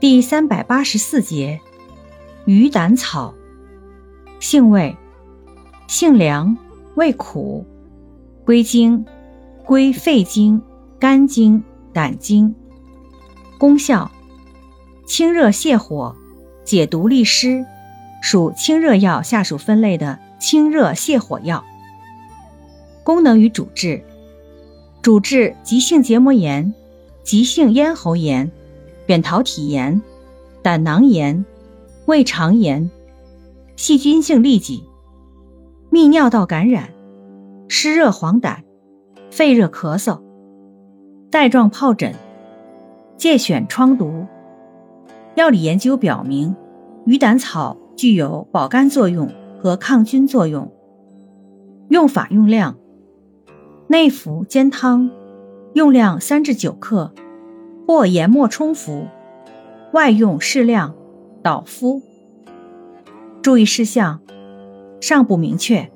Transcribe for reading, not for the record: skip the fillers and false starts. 第384节，鱼胆草，性味，性凉，味苦，归经，归肺经、肝经、胆经。功效，清热泻火，解毒利湿，属清热药下属分类的清热泻火药。功能与主治，主治急性结膜炎、急性咽喉炎、扁桃体炎、胆囊炎、胃肠炎、细菌性痢疾、泌尿道感染、湿热黄疸、肺热咳嗽、带状疱疹、疥癣疮毒。药理研究表明，鱼胆草具有保肝作用和抗菌作用。用法用量，内服煎汤，用量3至9克，或研末冲服，外用适量，捣敷。注意事项尚不明确。